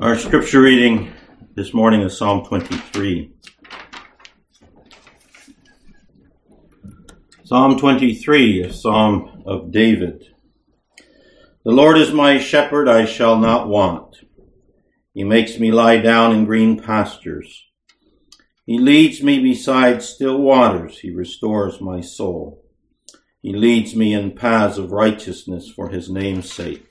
Our scripture reading this morning is Psalm 23. Psalm 23, a psalm of David. The Lord is my shepherd, I shall not want. He makes me lie down in green pastures. He leads me beside still waters. He restores my soul. He leads me in paths of righteousness for his name's sake.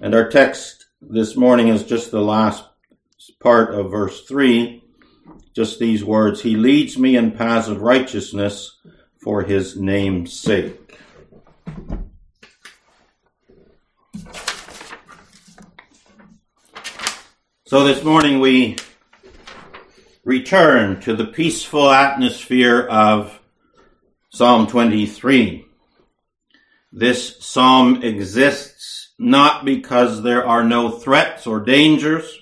And our text this morning is just the last part of verse 3, just these words, He leads me in paths of righteousness for his name's sake. So this morning we return to the peaceful atmosphere of Psalm 23. This psalm exists not because there are no threats or dangers,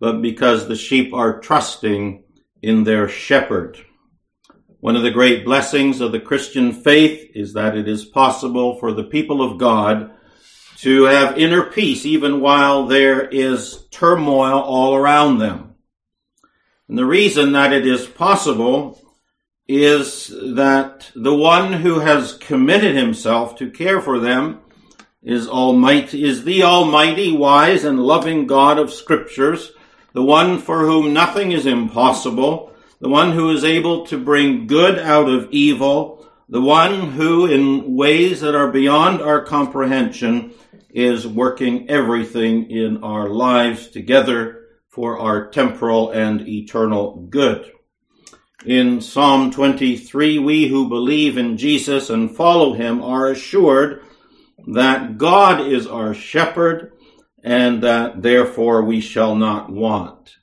but because the sheep are trusting in their shepherd. One of the great blessings of the Christian faith is that it is possible for the people of God to have inner peace even while there is turmoil all around them. And the reason that it is possible is that the one who has committed himself to care for them is the almighty, wise, and loving God of Scriptures, the one for whom nothing is impossible, the one who is able to bring good out of evil, the one who, in ways that are beyond our comprehension, is working everything in our lives together for our temporal and eternal good. In Psalm 23, we who believe in Jesus and follow him are assured that God is our shepherd, and that therefore we shall not want.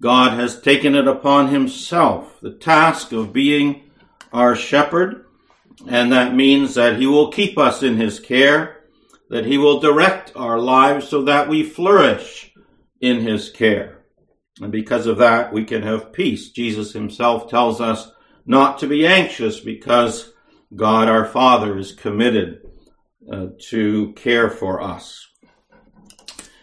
God has taken it upon himself, the task of being our shepherd, and that means that he will keep us in his care, that he will direct our lives so that we flourish in his care. And because of that, we can have peace. Jesus himself tells us not to be anxious because God our Father is committed to care for us.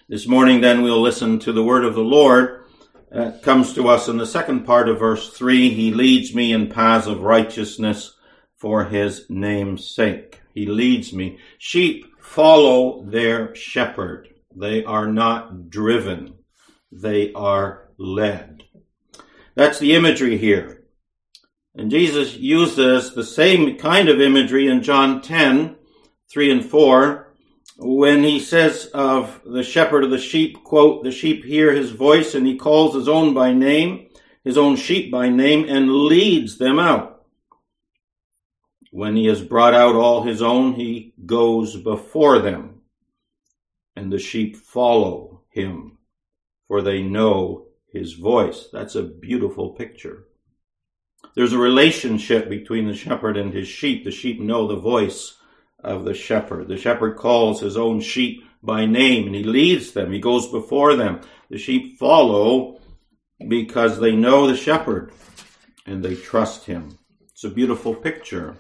This morning, then, we'll listen to the word of the Lord that comes to us in the second part of verse 3. He leads me in paths of righteousness for his name's sake. He leads me. Sheep follow their shepherd. They are not driven. They are led. That's the imagery here. And Jesus uses the same kind of imagery in John 10:3 and 4, when he says of the shepherd of the sheep, quote, the sheep hear his voice and he calls his own by name, his own sheep by name, and leads them out. When he has brought out all his own, he goes before them, and the sheep follow him, for they know his voice. That's a beautiful picture. There's a relationship between the shepherd and his sheep. The sheep know the voice of the shepherd. The shepherd calls his own sheep by name and he leads them. He goes before them. The sheep follow because they know the shepherd and they trust him. It's a beautiful picture.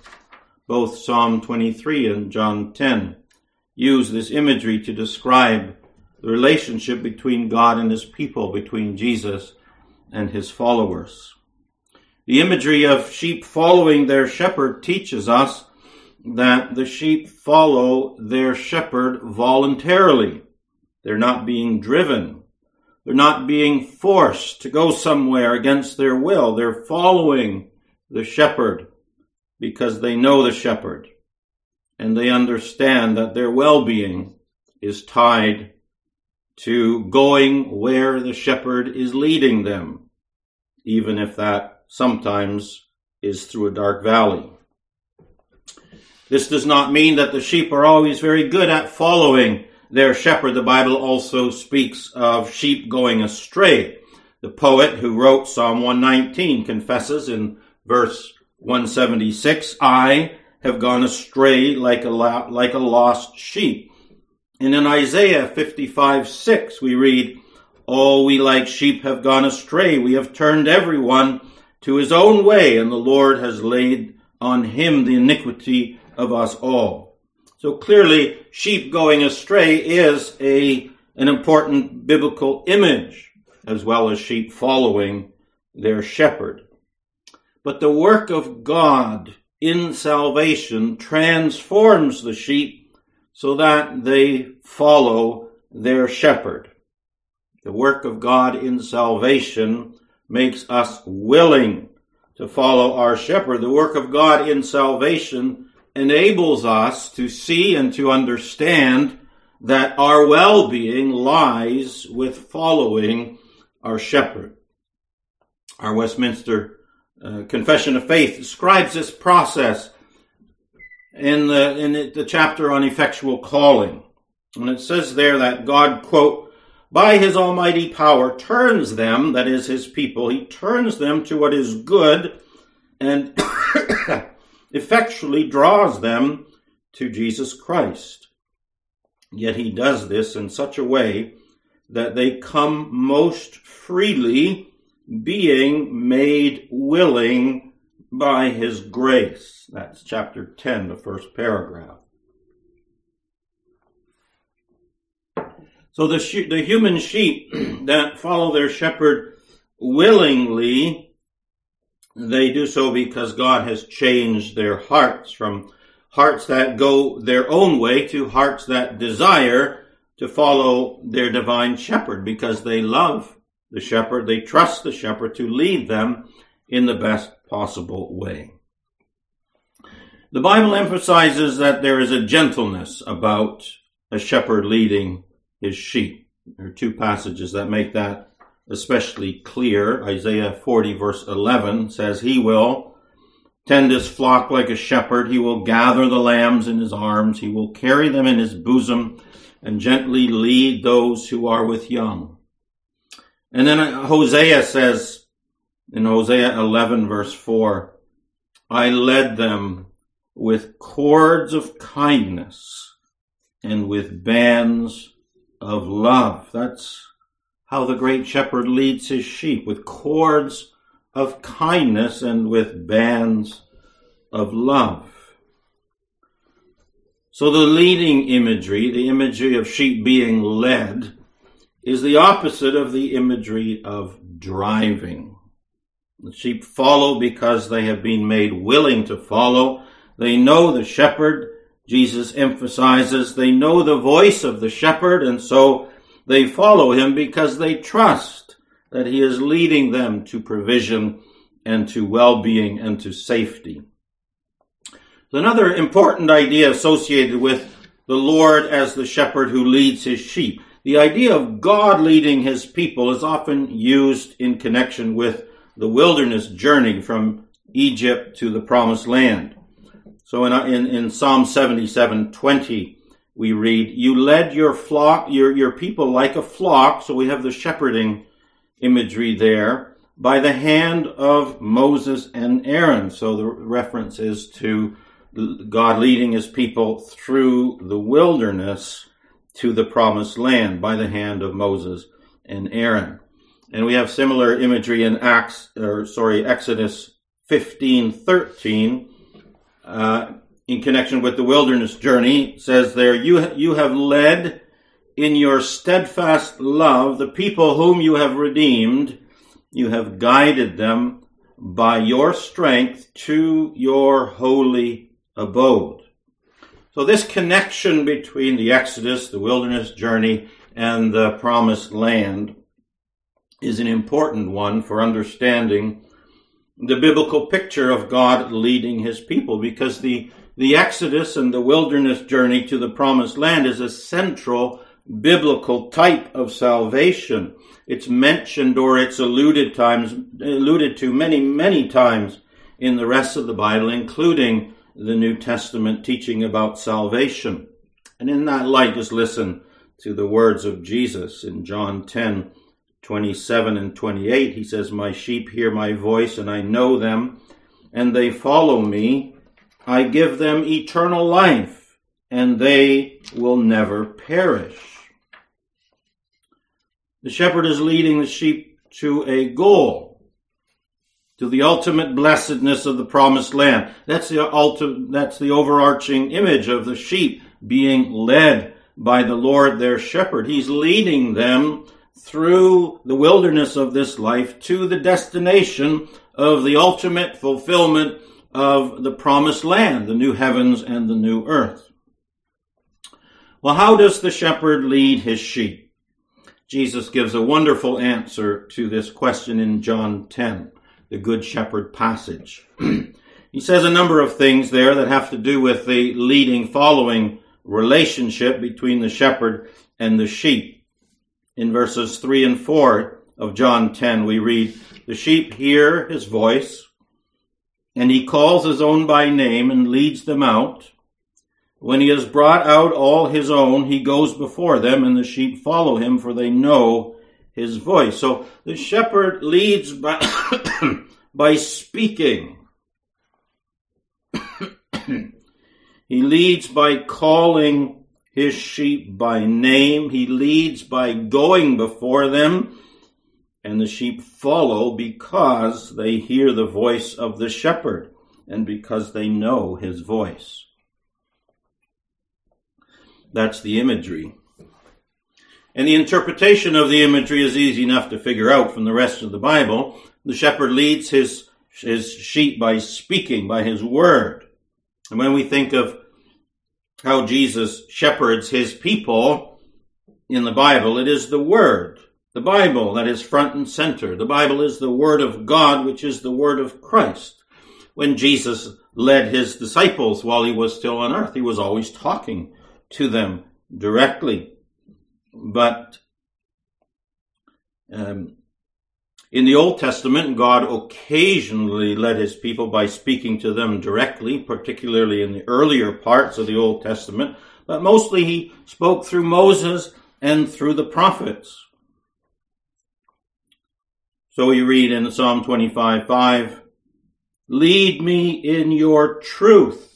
Both Psalm 23 and John 10 use this imagery to describe the relationship between God and his people, between Jesus and his followers. The imagery of sheep following their shepherd teaches us that the sheep follow their shepherd voluntarily. They're not being driven. They're not being forced to go somewhere against their will. They're following the shepherd because they know the shepherd and they understand that their well-being is tied to going where the shepherd is leading them, even if that sometimes is through a dark valley. This does not mean that the sheep are always very good at following their shepherd. The Bible also speaks of sheep going astray. The poet who wrote Psalm 119 confesses in verse 176, I have gone astray like a lost sheep. And in Isaiah 55:6 we read, all we like sheep have gone astray. We have turned everyone to his own way, and the Lord has laid on him the iniquity of us all. So clearly, sheep going astray is an important biblical image, as well as sheep following their shepherd. But the work of God in salvation transforms the sheep so that they follow their shepherd. The work of God in salvation makes us willing to follow our shepherd. The work of God in salvation enables us to see and to understand that our well-being lies with following our shepherd. Our Westminster Confession of Faith describes this process in the chapter on effectual calling. And it says there that God, quote, by his almighty power turns them, that is his people, he turns them to what is good and effectually draws them to Jesus Christ. Yet he does this in such a way that they come most freely, being made willing by his grace. That's chapter 10, the first paragraph. So the human sheep that follow their shepherd willingly, they do so because God has changed their hearts from hearts that go their own way to hearts that desire to follow their divine shepherd, because they love the shepherd, they trust the shepherd to lead them in the best possible way. The Bible emphasizes that there is a gentleness about a shepherd leading his sheep. There are two passages that make that especially clear. Isaiah 40 verse 11 says, he will tend his flock like a shepherd. He will gather the lambs in his arms. He will carry them in his bosom and gently lead those who are with young. And then Hosea says in Hosea 11 verse 4, I led them with cords of kindness and with bands of love. That's how the great shepherd leads his sheep, with cords of kindness and with bands of love. So the leading imagery, the imagery of sheep being led, is the opposite of the imagery of driving. The sheep follow because they have been made willing to follow. They know the shepherd. Jesus emphasizes they know the voice of the shepherd, and so they follow him because they trust that he is leading them to provision and to well-being and to safety. Another important idea associated with the Lord as the shepherd who leads his sheep. The idea of God leading his people is often used in connection with the wilderness journey from Egypt to the Promised Land. So in Psalm 77:20, we read, you led your flock, your people like a flock, so we have the shepherding imagery there, by the hand of Moses and Aaron. So the reference is to God leading his people through the wilderness to the Promised Land by the hand of Moses and Aaron. And we have similar imagery in Exodus 15:13. In connection with the wilderness journey, says there, you have led in your steadfast love the people whom you have redeemed. You have guided them by your strength to your holy abode. So this connection between the Exodus, the wilderness journey, and the Promised Land is an important one for understanding the biblical picture of God leading his people, because the Exodus and the wilderness journey to the Promised Land is a central biblical type of salvation. It's mentioned or it's alluded to many, many times in the rest of the Bible, including the New Testament teaching about salvation. And in that light, just listen to the words of Jesus in John 10:27 and 28. He says, "My sheep hear my voice, and I know them, and they follow me. I give them eternal life, and they will never perish." The shepherd is leading the sheep to a goal, to the ultimate blessedness of the promised land. That's the overarching image of the sheep being led by the Lord their shepherd. He's leading them through the wilderness of this life to the destination of the ultimate fulfillment of the promised land, the new heavens and the new earth. Well, how does the shepherd lead his sheep? Jesus gives a wonderful answer to this question in John 10, the Good Shepherd passage. He says a number of things there that have to do with the leading, following relationship between the shepherd and the sheep. In verses 3 and 4 of John 10, we read, "The sheep hear his voice, and he calls his own by name and leads them out. When he has brought out all his own, he goes before them, and the sheep follow him, for they know his voice." So the shepherd leads by speaking. He leads by calling his sheep by name. He leads by going before them, and the sheep follow because they hear the voice of the shepherd and because they know his voice. That's the imagery. And the interpretation of the imagery is easy enough to figure out from the rest of the Bible. The shepherd leads his sheep by speaking, by his word. And when we think of how Jesus shepherds his people in the Bible, it is the word. The Bible, that is front and center. The Bible is the Word of God, which is the Word of Christ. When Jesus led his disciples while he was still on earth, he was always talking to them directly. But in the Old Testament, God occasionally led his people by speaking to them directly, particularly in the earlier parts of the Old Testament. But mostly he spoke through Moses and through the prophets. So we read in Psalm 25:5, "Lead me in your truth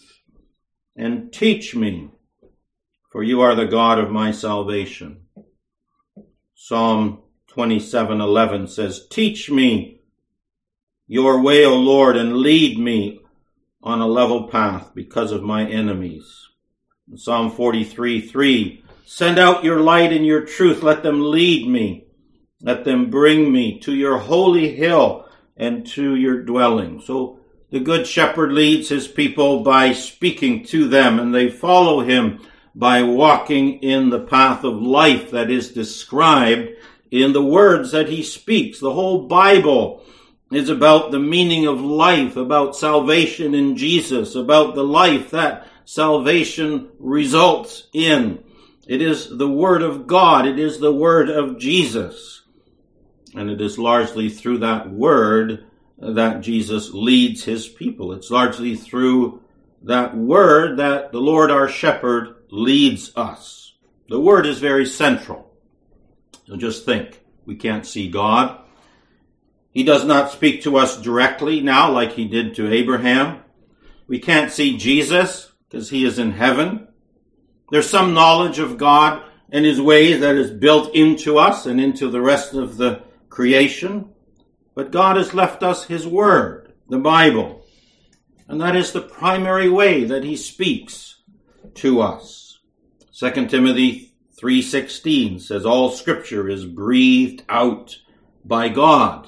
and teach me, for you are the God of my salvation." Psalm 27:11 says, "Teach me your way, O Lord, and lead me on a level path because of my enemies." In Psalm 43:3, "Send out your light and your truth, let them lead me. Let them bring me to your holy hill and to your dwelling." So the Good Shepherd leads his people by speaking to them, and they follow him by walking in the path of life that is described in the words that he speaks. The whole Bible is about the meaning of life, about salvation in Jesus, about the life that salvation results in. It is the Word of God. It is the Word of Jesus. And it is largely through that word that Jesus leads his people. It's largely through that word that the Lord our shepherd leads us. The word is very central. So just think, we can't see God. He does not speak to us directly now like he did to Abraham. We can't see Jesus because he is in heaven. There's some knowledge of God and his ways that is built into us and into the rest of the creation, but God has left us his word, the Bible, and that is the primary way that he speaks to us. 2 Timothy 3:16 says, "All scripture is breathed out by God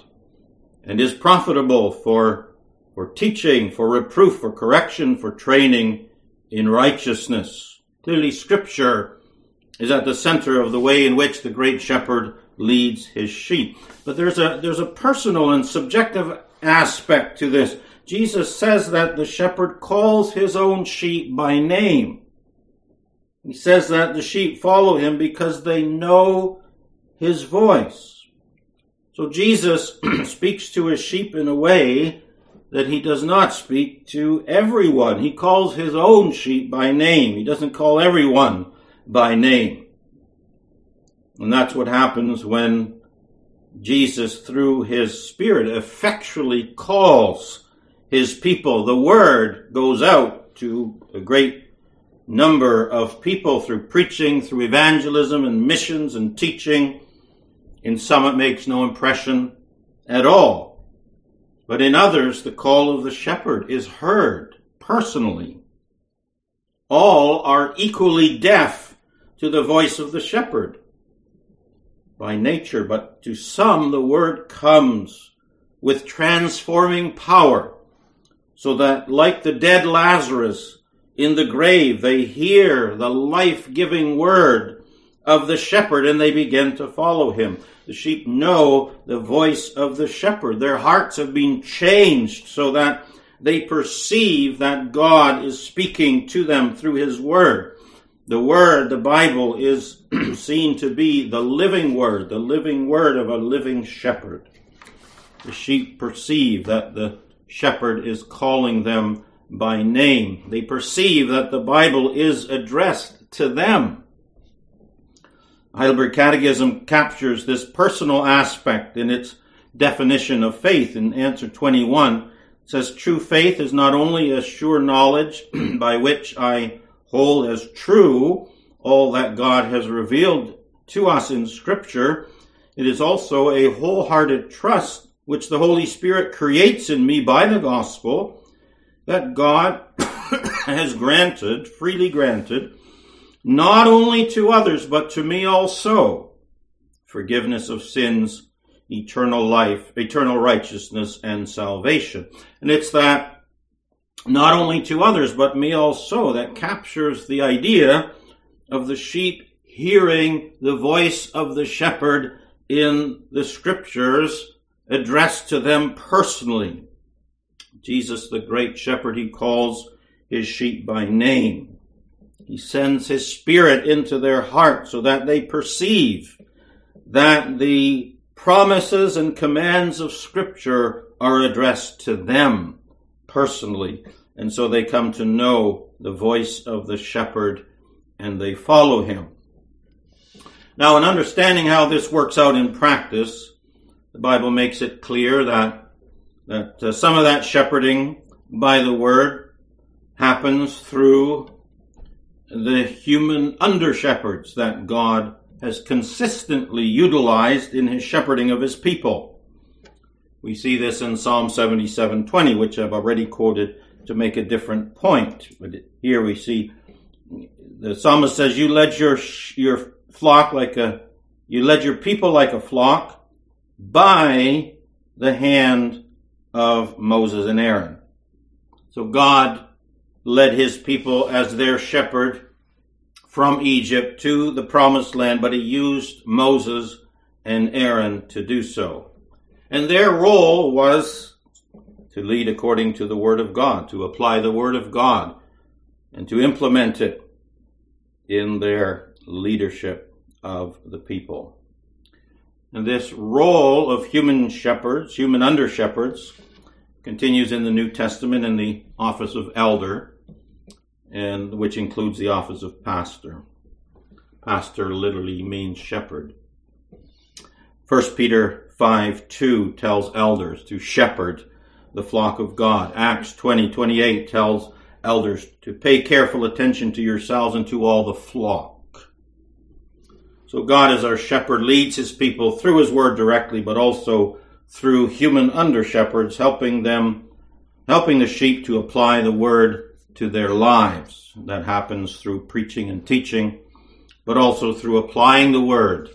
and is profitable for teaching, for reproof, for correction, for training in righteousness." Clearly, scripture is at the center of the way in which the great shepherd leads his sheep. But there's a personal and subjective aspect to this. Jesus says that the shepherd calls his own sheep by name. He says that the sheep follow him because they know his voice. So Jesus speaks to his sheep in a way that he does not speak to everyone. He calls his own sheep by name. He doesn't call everyone by name. And that's what happens when Jesus, through his Spirit, effectually calls his people. The word goes out to a great number of people through preaching, through evangelism and missions and teaching. In some it makes no impression at all. But in others, the call of the shepherd is heard personally. All are equally deaf to the voice of the shepherd by nature, but to some the word comes with transforming power, so that like the dead Lazarus in the grave, they hear the life-giving word of the shepherd and they begin to follow him. The sheep know the voice of the shepherd. Their hearts have been changed so that they perceive that God is speaking to them through his word. The word, the Bible, is seen to be the living word of a living shepherd. The sheep perceive that the shepherd is calling them by name. They perceive that the Bible is addressed to them. Heidelberg Catechism captures this personal aspect in its definition of faith in answer 21. Says, true faith is not only a sure knowledge by which I hold as true all that God has revealed to us in Scripture, it is also a wholehearted trust which the Holy Spirit creates in me by the gospel that God has granted, freely granted, not only to others but to me also, forgiveness of sins, eternal life, eternal righteousness, and salvation. And it's that not only to others, but me also, that captures the idea of the sheep hearing the voice of the shepherd in the Scriptures addressed to them personally. Jesus, the great shepherd, he calls his sheep by name. He sends his Spirit into their heart so that they perceive that the promises and commands of Scripture are addressed to them personally, and so they come to know the voice of the shepherd and they follow him. Now, in understanding how this works out in practice, the Bible makes it clear that some of that shepherding by the word happens through the human under-shepherds that God has consistently utilized in his shepherding of his people. We see this in Psalm 77:20, which I've already quoted to make a different point. But here we see the psalmist says, "You led your people like a flock by the hand of Moses and Aaron." So God led his people as their shepherd from Egypt to the promised land, but he used Moses and Aaron to do so. And their role was to lead according to the word of God, to apply the word of God, and to implement it in their leadership of the people. And this role of human shepherds, human under-shepherds, continues in the New Testament in the office of elder, and which includes the office of pastor. Pastor literally means shepherd. 1 Peter 5:2 tells elders to shepherd the flock of God. Acts 20:28 tells elders to pay careful attention to yourselves and to all the flock. So God as our shepherd leads his people through his word directly, but also through human under-shepherds, helping the sheep to apply the word to their lives. That happens through preaching and teaching, but also through applying the word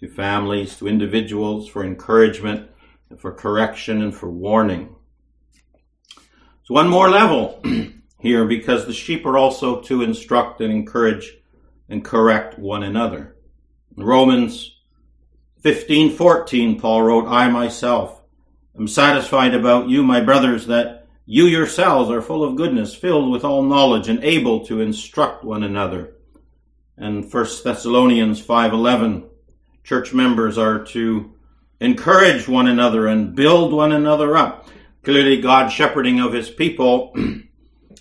to families, to individuals, for encouragement, and for correction, and for warning. So one more level here, because the sheep are also to instruct and encourage and correct one another. In Romans 15:14, Paul wrote, "I myself am satisfied about you, my brothers, that you yourselves are full of goodness, filled with all knowledge, and able to instruct one another." And 1 Thessalonians 5:11, church members are to encourage one another and build one another up. Clearly, God's shepherding of his people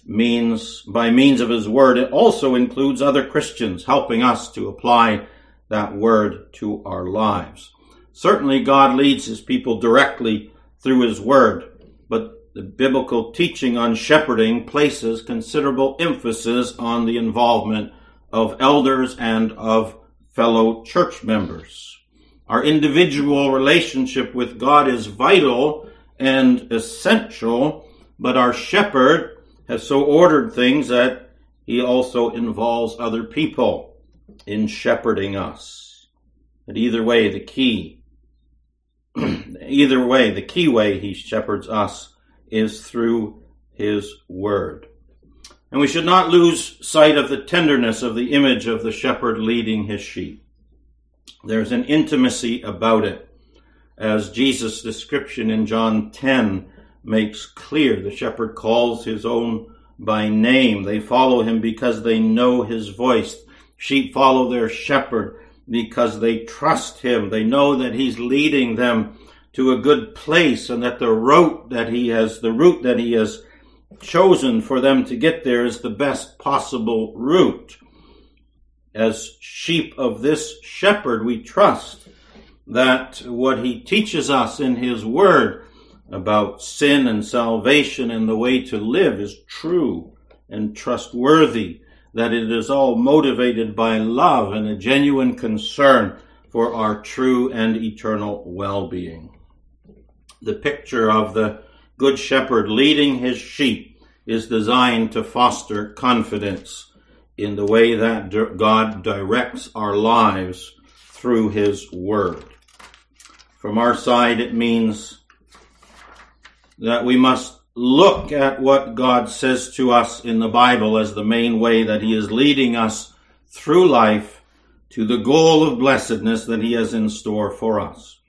by means of his word, it also includes other Christians helping us to apply that word to our lives. Certainly God leads his people directly through his word, but the biblical teaching on shepherding places considerable emphasis on the involvement of elders and of fellow church members. Our individual relationship with God is vital and essential, but our shepherd has so ordered things that he also involves other people in shepherding us. But the key way he shepherds us is through his word. And we should not lose sight of the tenderness of the image of the shepherd leading his sheep. There's an intimacy about it. As Jesus' description in John 10 makes clear, the shepherd calls his own by name. They follow him because they know his voice. Sheep follow their shepherd because they trust him. They know that he's leading them to a good place and that the route that he has chosen for them to get there is the best possible route. As sheep of this shepherd, we trust that what he teaches us in his word about sin and salvation and the way to live is true and trustworthy, that it is all motivated by love and a genuine concern for our true and eternal well-being. The picture of the Good Shepherd leading his sheep is designed to foster confidence in the way that God directs our lives through his word. From our side, it means that we must look at what God says to us in the Bible as the main way that he is leading us through life to the goal of blessedness that he has in store for us.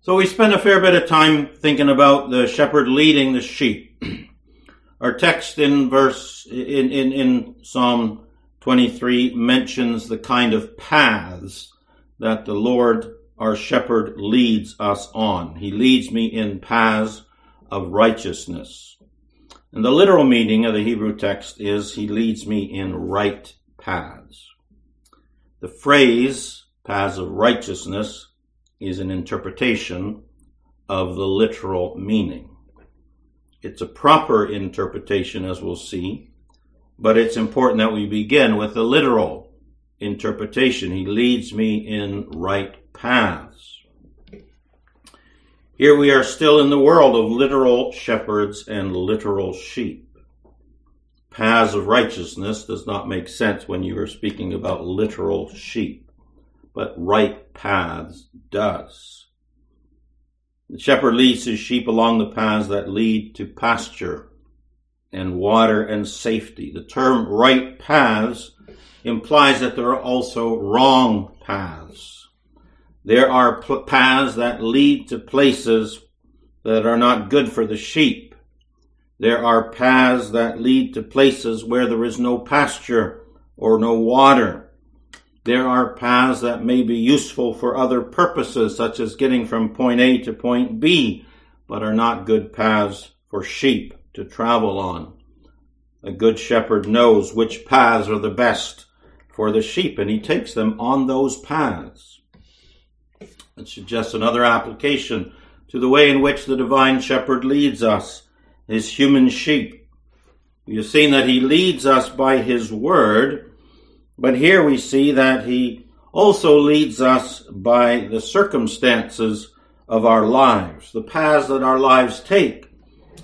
So we spend a fair bit of time thinking about the shepherd leading the sheep. Our text in Psalm 23 mentions the kind of paths that the Lord, our shepherd, leads us on. He leads me in paths of righteousness. And the literal meaning of the Hebrew text is he leads me in right paths. The phrase, paths of righteousness, is an interpretation of the literal meaning. It's a proper interpretation, as we'll see, but it's important that we begin with the literal interpretation. He leads me in right paths. Here we are still in the world of literal shepherds and literal sheep. Paths of righteousness does not make sense when you are speaking about literal sheep, but right paths does. The shepherd leads his sheep along the paths that lead to pasture and water and safety. The term right paths implies that there are also wrong paths. There are paths that lead to places that are not good for the sheep. There are paths that lead to places where there is no pasture or no water. There are paths that may be useful for other purposes, such as getting from point A to point B, but are not good paths for sheep to travel on. A good shepherd knows which paths are the best for the sheep, and he takes them on those paths. It suggests another application to the way in which the divine shepherd leads us, his human sheep. You've seen that he leads us by his word, but here we see that he also leads us by the circumstances of our lives. The paths that our lives take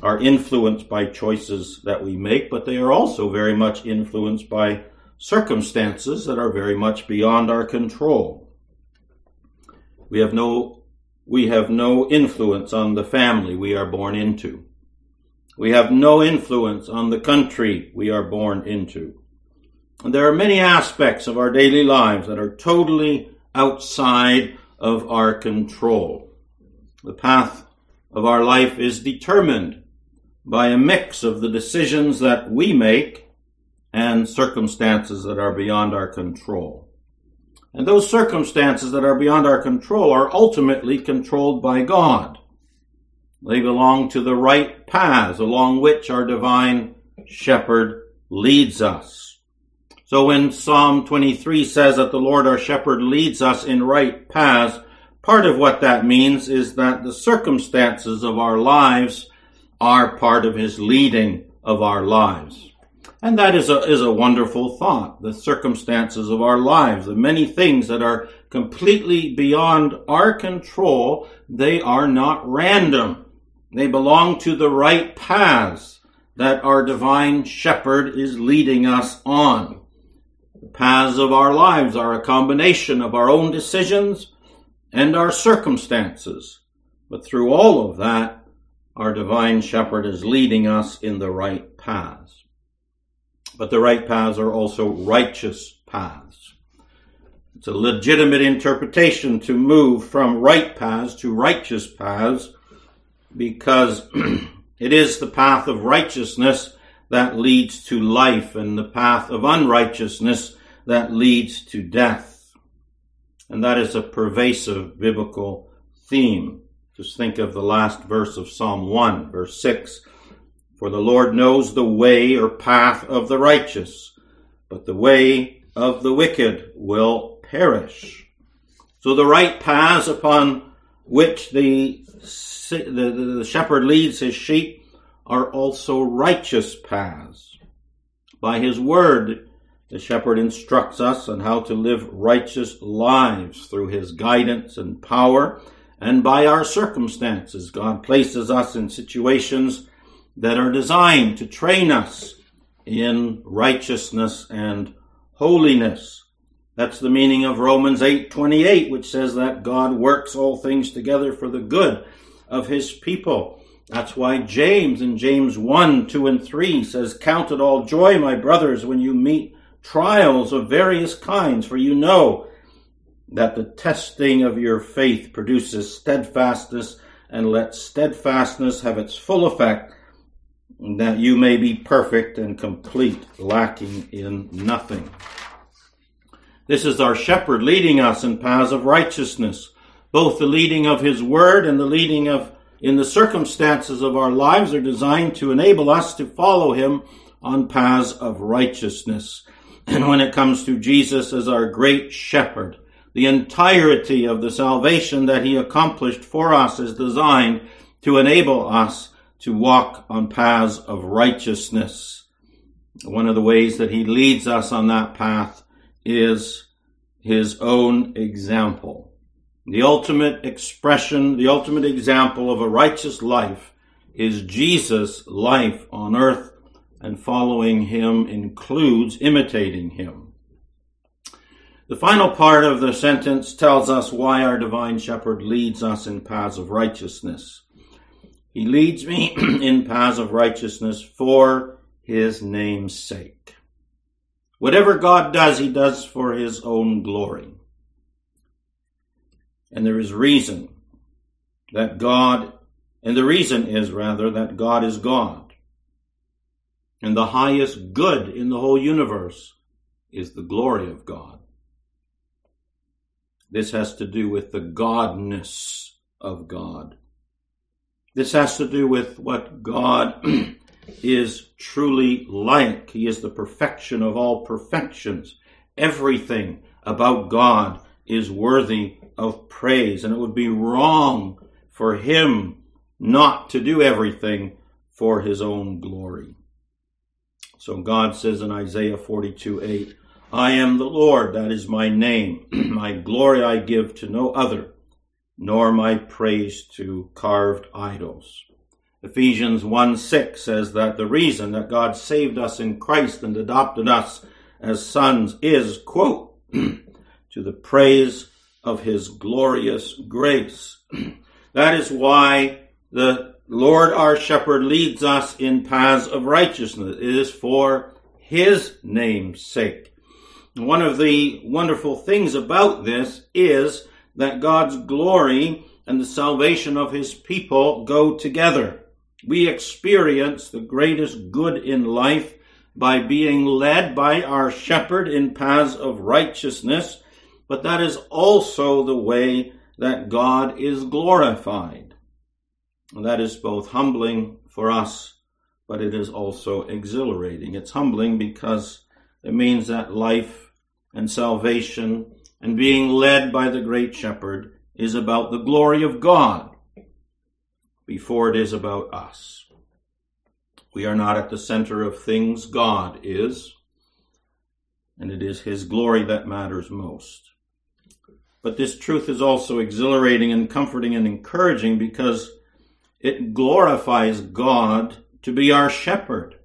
are influenced by choices that we make, but they are also very much influenced by circumstances that are very much beyond our control. We have no influence on the family we are born into. We have no influence on the country we are born into. And there are many aspects of our daily lives that are totally outside of our control. The path of our life is determined by a mix of the decisions that we make and circumstances that are beyond our control. And those circumstances that are beyond our control are ultimately controlled by God. They belong to the right paths along which our divine shepherd leads us. So when Psalm 23 says that the Lord our shepherd leads us in right paths, part of what that means is that the circumstances of our lives are part of his leading of our lives. And that is a wonderful thought, the circumstances of our lives, the many things that are completely beyond our control, they are not random. They belong to the right paths that our divine shepherd is leading us on. The paths of our lives are a combination of our own decisions and our circumstances. But through all of that, our divine shepherd is leading us in the right paths. But the right paths are also righteous paths. It's a legitimate interpretation to move from right paths to righteous paths because it is the path of righteousness that leads to life and the path of unrighteousness that leads to death. And that is a pervasive biblical theme. Just think of the last verse of Psalm 1, verse 6. For the Lord knows the way or path of the righteous, but the way of the wicked will perish. So the right paths upon which the shepherd leads his sheep are also righteous paths. By his word, the shepherd instructs us on how to live righteous lives through his guidance and power, and by our circumstances, God places us in situations that are designed to train us in righteousness and holiness. That's the meaning of Romans 8:28, which says that God works all things together for the good of his people. That's why James in James 1, 2, and 3 says, Count it all joy, my brothers, when you meet trials of various kinds, for you know that the testing of your faith produces steadfastness, and let steadfastness have its full effect, that you may be perfect and complete, lacking in nothing. This is our shepherd leading us in paths of righteousness. Both the leading of his word and the leading of in the circumstances of our lives are designed to enable us to follow him on paths of righteousness. And when it comes to Jesus as our great shepherd, the entirety of the salvation that he accomplished for us is designed to enable us to walk on paths of righteousness. One of the ways that he leads us on that path is his own example. The ultimate expression, the ultimate example of a righteous life is Jesus' life on earth, and following him includes imitating him. The final part of the sentence tells us why our divine shepherd leads us in paths of righteousness. He leads me in paths of righteousness for his name's sake. Whatever God does, he does for his own glory. And the reason is rather that God is God. And the highest good in the whole universe is the glory of God. This has to do with the godness of God. This has to do with what God is truly like. He is the perfection of all perfections. Everything about God is worthy of praise, and it would be wrong for him not to do everything for his own glory. So God says in Isaiah 42:8, I am the Lord, that is my name. My glory I give to no other, nor my praise to carved idols. Ephesians 1:6 says that the reason that God saved us in Christ and adopted us as sons is, quote, to the praise of his glorious grace. That is why the Lord our shepherd leads us in paths of righteousness. It is for his name's sake. One of the wonderful things about this is that God's glory and the salvation of his people go together. We experience the greatest good in life by being led by our shepherd in paths of righteousness, but that is also the way that God is glorified. And that is both humbling for us, but it is also exhilarating. It's humbling because It means that life and salvation and being led by the great shepherd is about the glory of God before it is about us. We are not at the center of things. God is, and it is his glory that matters most. But this truth is also exhilarating and comforting and encouraging because it glorifies God to be our shepherd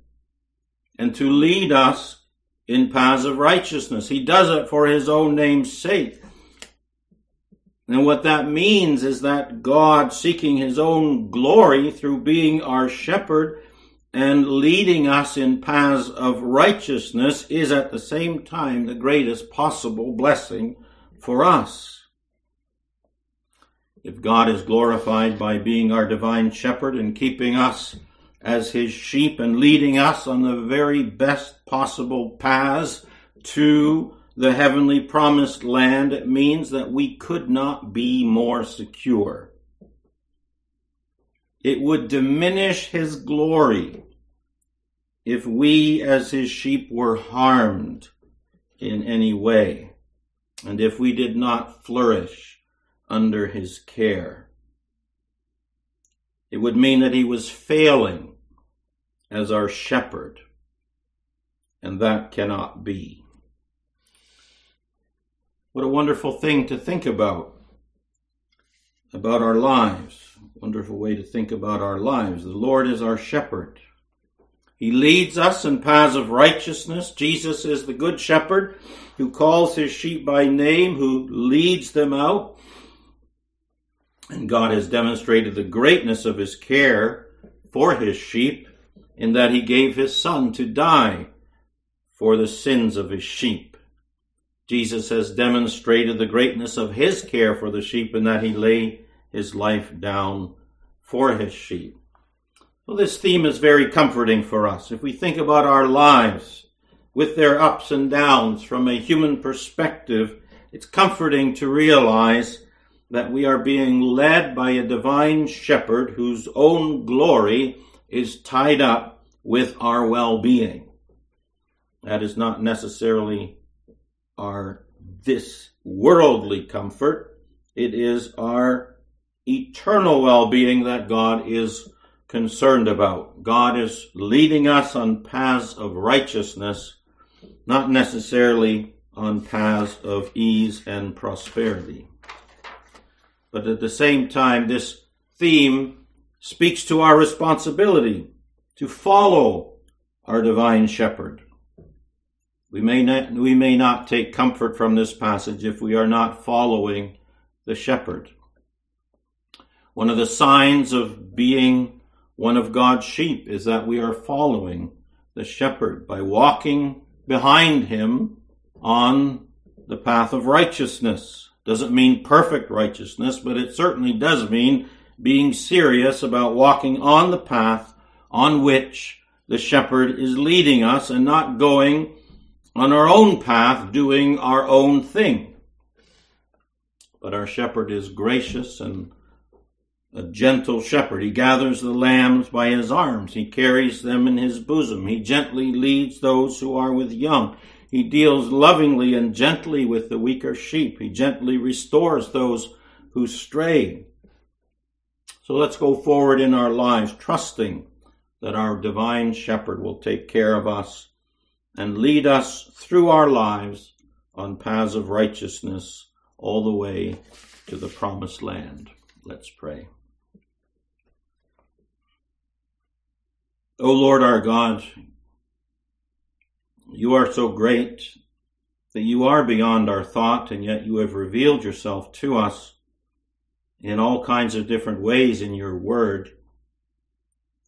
and to lead us in paths of righteousness. He does it for his own name's sake. And what that means is that God, seeking his own glory through being our shepherd and leading us in paths of righteousness, is at the same time the greatest possible blessing for us. If God is glorified by being our divine shepherd and keeping us as his sheep and leading us on the very best possible paths to the heavenly promised land, it means that we could not be more secure. It would diminish his glory if we as his sheep were harmed in any way, and if we did not flourish under his care. It would mean that he was failing as our shepherd, and that cannot be. What a wonderful thing to think about our lives. Wonderful way to think about our lives. The Lord is our shepherd. He leads us in paths of righteousness. Jesus is the good shepherd who calls his sheep by name, who leads them out. And God has demonstrated the greatness of his care for his sheep in that he gave his son to die for the sins of his sheep. Jesus has demonstrated the greatness of his care for the sheep in that he laid his life down for his sheep. Well, this theme is very comforting for us. If we think about our lives with their ups and downs from a human perspective, it's comforting to realize that we are being led by a divine shepherd whose own glory is tied up with our well-being. That is not necessarily this worldly comfort. It is our eternal well-being that God is concerned about. God is leading us on paths of righteousness, not necessarily on paths of ease and prosperity. But at the same time, this theme speaks to our responsibility to follow our divine shepherd. We may not take comfort from this passage if we are not following the shepherd. One of the signs of being one of God's sheep is that we are following the shepherd by walking behind him on the path of righteousness. Doesn't mean perfect righteousness, but it certainly does mean being serious about walking on the path on which the shepherd is leading us and not going on our own path doing our own thing. But our shepherd is gracious and a gentle shepherd. He gathers the lambs by his arms. He carries them in his bosom. He gently leads those who are with young. He deals lovingly and gently with the weaker sheep. He gently restores those who stray. So let's go forward in our lives, trusting that our divine shepherd will take care of us and lead us through our lives on paths of righteousness all the way to the promised land. Let's pray. O Lord our God, you are so great that you are beyond our thought, and yet you have revealed yourself to us in all kinds of different ways in your word,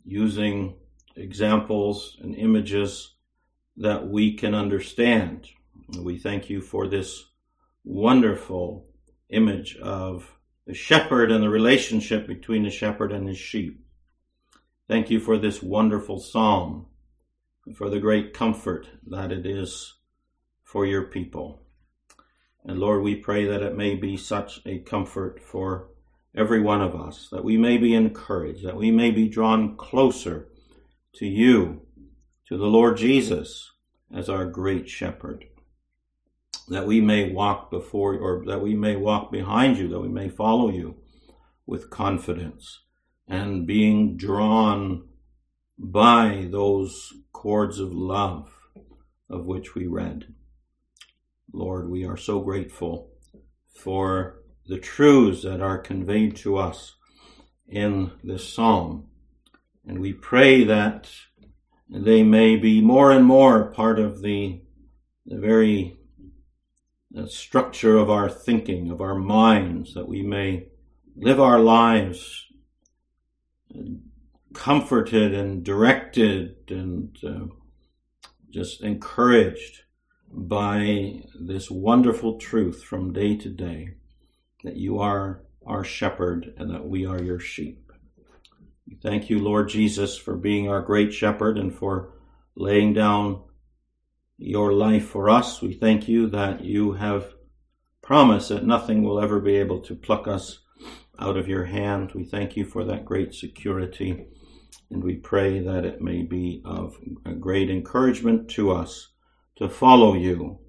using examples and images that we can understand. We thank you for this wonderful image of the shepherd and the relationship between the shepherd and his sheep. Thank you for this wonderful psalm, for the great comfort that it is for your people. And Lord, we pray that it may be such a comfort for every one of us, that we may be encouraged, that we may be drawn closer to you, to the Lord Jesus, as our great shepherd, that we may walk before, or that we may walk behind you, that we may follow you with confidence, and being drawn by those cords of love of which we read. Lord, we are so grateful for the truths that are conveyed to us in this psalm, and we pray that they may be more and more part of the very structure of our thinking, of our minds, that we may live our lives comforted and directed and just encouraged by this wonderful truth from day to day, that you are our shepherd and that we are your sheep. We thank you, Lord Jesus, for being our great shepherd and for laying down your life for us. We thank you that you have promised that nothing will ever be able to pluck us out of your hand. We thank you for that great security, and we pray that it may be of a great encouragement to us to follow you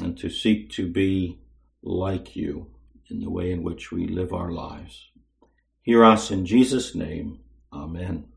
and to seek to be like you in the way in which we live our lives. Hear us in Jesus' name. Amen.